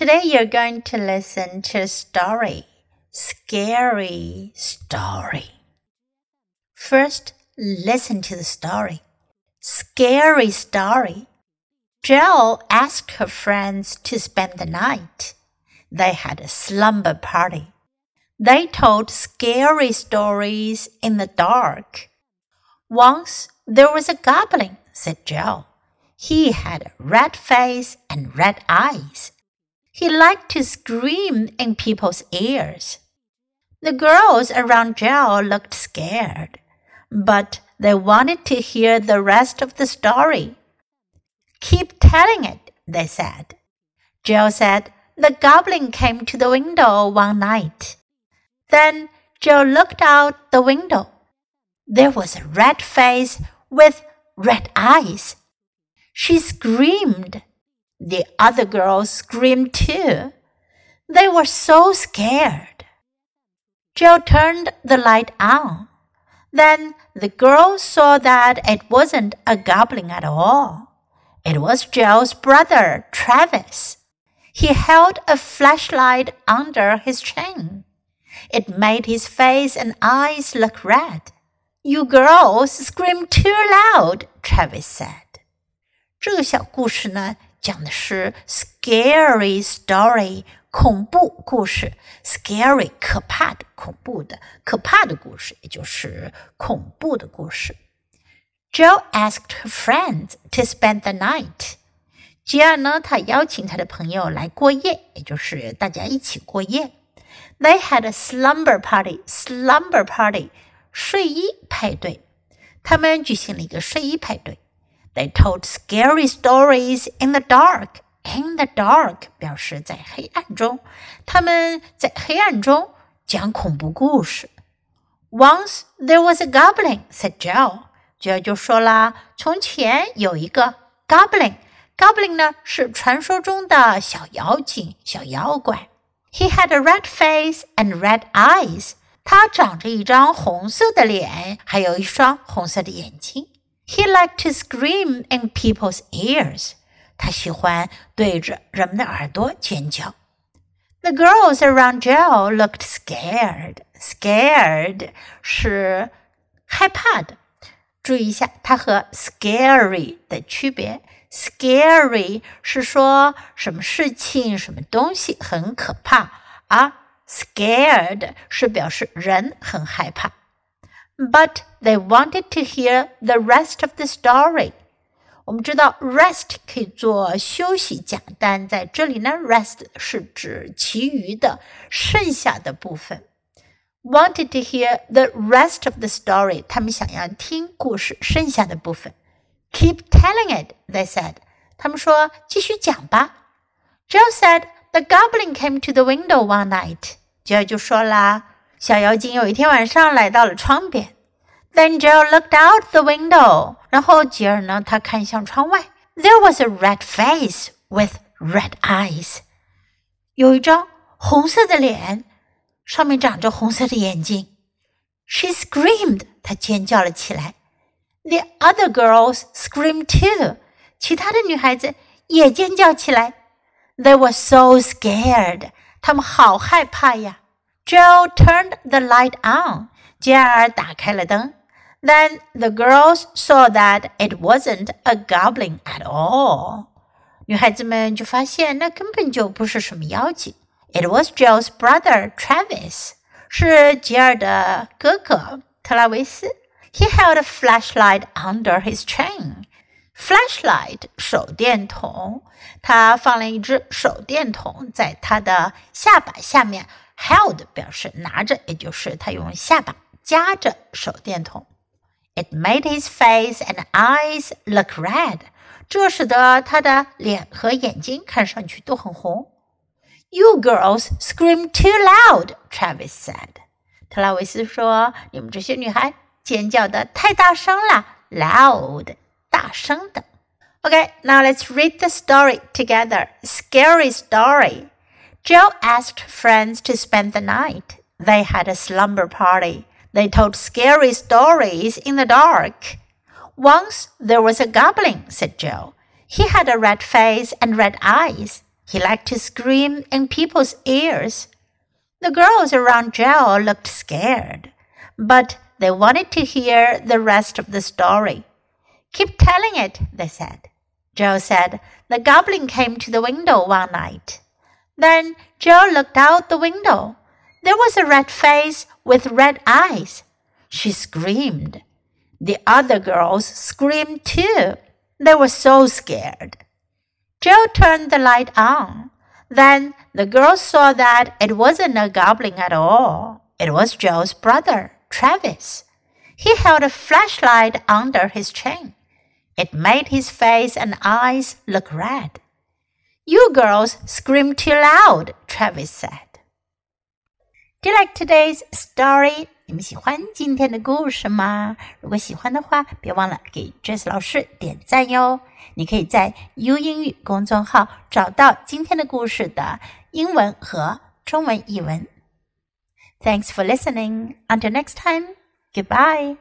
Today you're going to listen to a story, scary story. First, listen to the story, scary story. Jill asked her friends to spend the night. They had a slumber party. They told scary stories in the dark. Once there was a goblin, said Jill. He had a red face and red eyes.He liked to scream in people's ears. The girls around Jill looked scared, but they wanted to hear the rest of the story. Keep telling it, they said. Jill said, the goblin came to the window one night. Then Jill looked out the window. There was a red face with red eyes. She screamed.The other girls screamed too. They were so scared. Jill turned the light on. Then the girls saw that it wasn't a goblin at all. It was Jill's brother, Travis. He held a flashlight under his chin. It made his face and eyes look red. You girls screamed too loud, Travis said. 这个小故事呢讲的是 scary story, 恐怖故事 ,scary, 可怕的恐怖的可怕的故事也就是恐怖的故事。Jill asked her friends to spend the night. 吉尔呢他邀请他的朋友来过夜也就是大家一起过夜。They had a slumber party, 睡衣派对。他们举行了一个睡衣派对。They told scary stories in the dark. In the dark 表示在黑暗中，他们在黑暗中讲恐怖故事。Once there was a goblin, said Jill. Jill 就说啦，从前有一个 goblin. Goblin 呢是传说中的小妖精、小妖怪。He had a red face and red eyes. 他长着一张红色的脸，还有一双红色的眼睛。He liked to scream in people's ears. 他喜欢对着人们的耳朵尖叫。The girls around Jill looked scared. Scared 是害怕的。注意一下它和 scary 的区别。Scary 是说什么事情、什么东西很可怕，而 scared 是表示人很害怕。But they wanted to hear the rest of the story. 我们知道 rest 可以做休息讲，但在这里呢 rest 是指其余的剩下的部分。Wanted to hear the rest of the story. 他们想要听故事剩下的部分。Keep telling it, they said. 他们说继续讲吧。Jill said, the goblin came to the window one night. Jill 就说啦小妖精有一天晚上来到了窗边 Then Jill looked out the window. 然后吉尔呢他看向窗外 There was a red face with red eyes. 有一张红色的脸上面长着红色的眼睛 She screamed. 她尖叫了起来 The other girls screamed too. 其他的女孩子也尖叫起来 They were so scared. 她们好害怕呀Jill turned the light on. 吉尔打开了灯。Then the girls saw that it wasn't a goblin at all. 女孩子们就发现那根本就不是什么妖精。It was Jill's brother, Travis. 是吉尔的哥哥特拉维斯。He held a flashlight under his chin. Flashlight, 手电筒。他放了一只手电筒在他的下巴下面。Held 表示拿着，也就是他用下巴夹着手电筒。It made his face and eyes look red. 这使得他的脸和眼睛看上去都很红。You girls scream too loud, Travis said. 特拉维斯说：“你们这些女孩尖叫得太大声了 ，loud 大声的。” Okay, now let's read the story together. Scary story.Jill asked friends to spend the night. They had a slumber party. They told scary stories in the dark. Once there was a goblin, said Jill. He had a red face and red eyes. He liked to scream in people's ears. The girls around Joe looked scared, but they wanted to hear the rest of the story. Keep telling it, they said. Joe said, the goblin came to the window one night. Then Joe looked out the window. There was a red face with red eyes. She screamed. The other girls screamed too. They were so scared. Joe turned the light on. Then the girls saw that it wasn't a goblin at all. It was Joe's brother, Travis. He held a flashlight under his chin. It made his face and eyes look red. You girls scream too loud, Travis said. Do you like today's story?你们喜欢今天的故事吗？如果喜欢的话，别忘了给 Travis 老师点赞哟。你可以在 U 英语公众号找到今天的故事的英文和中文译文。Thanks for listening. Until next time. Goodbye.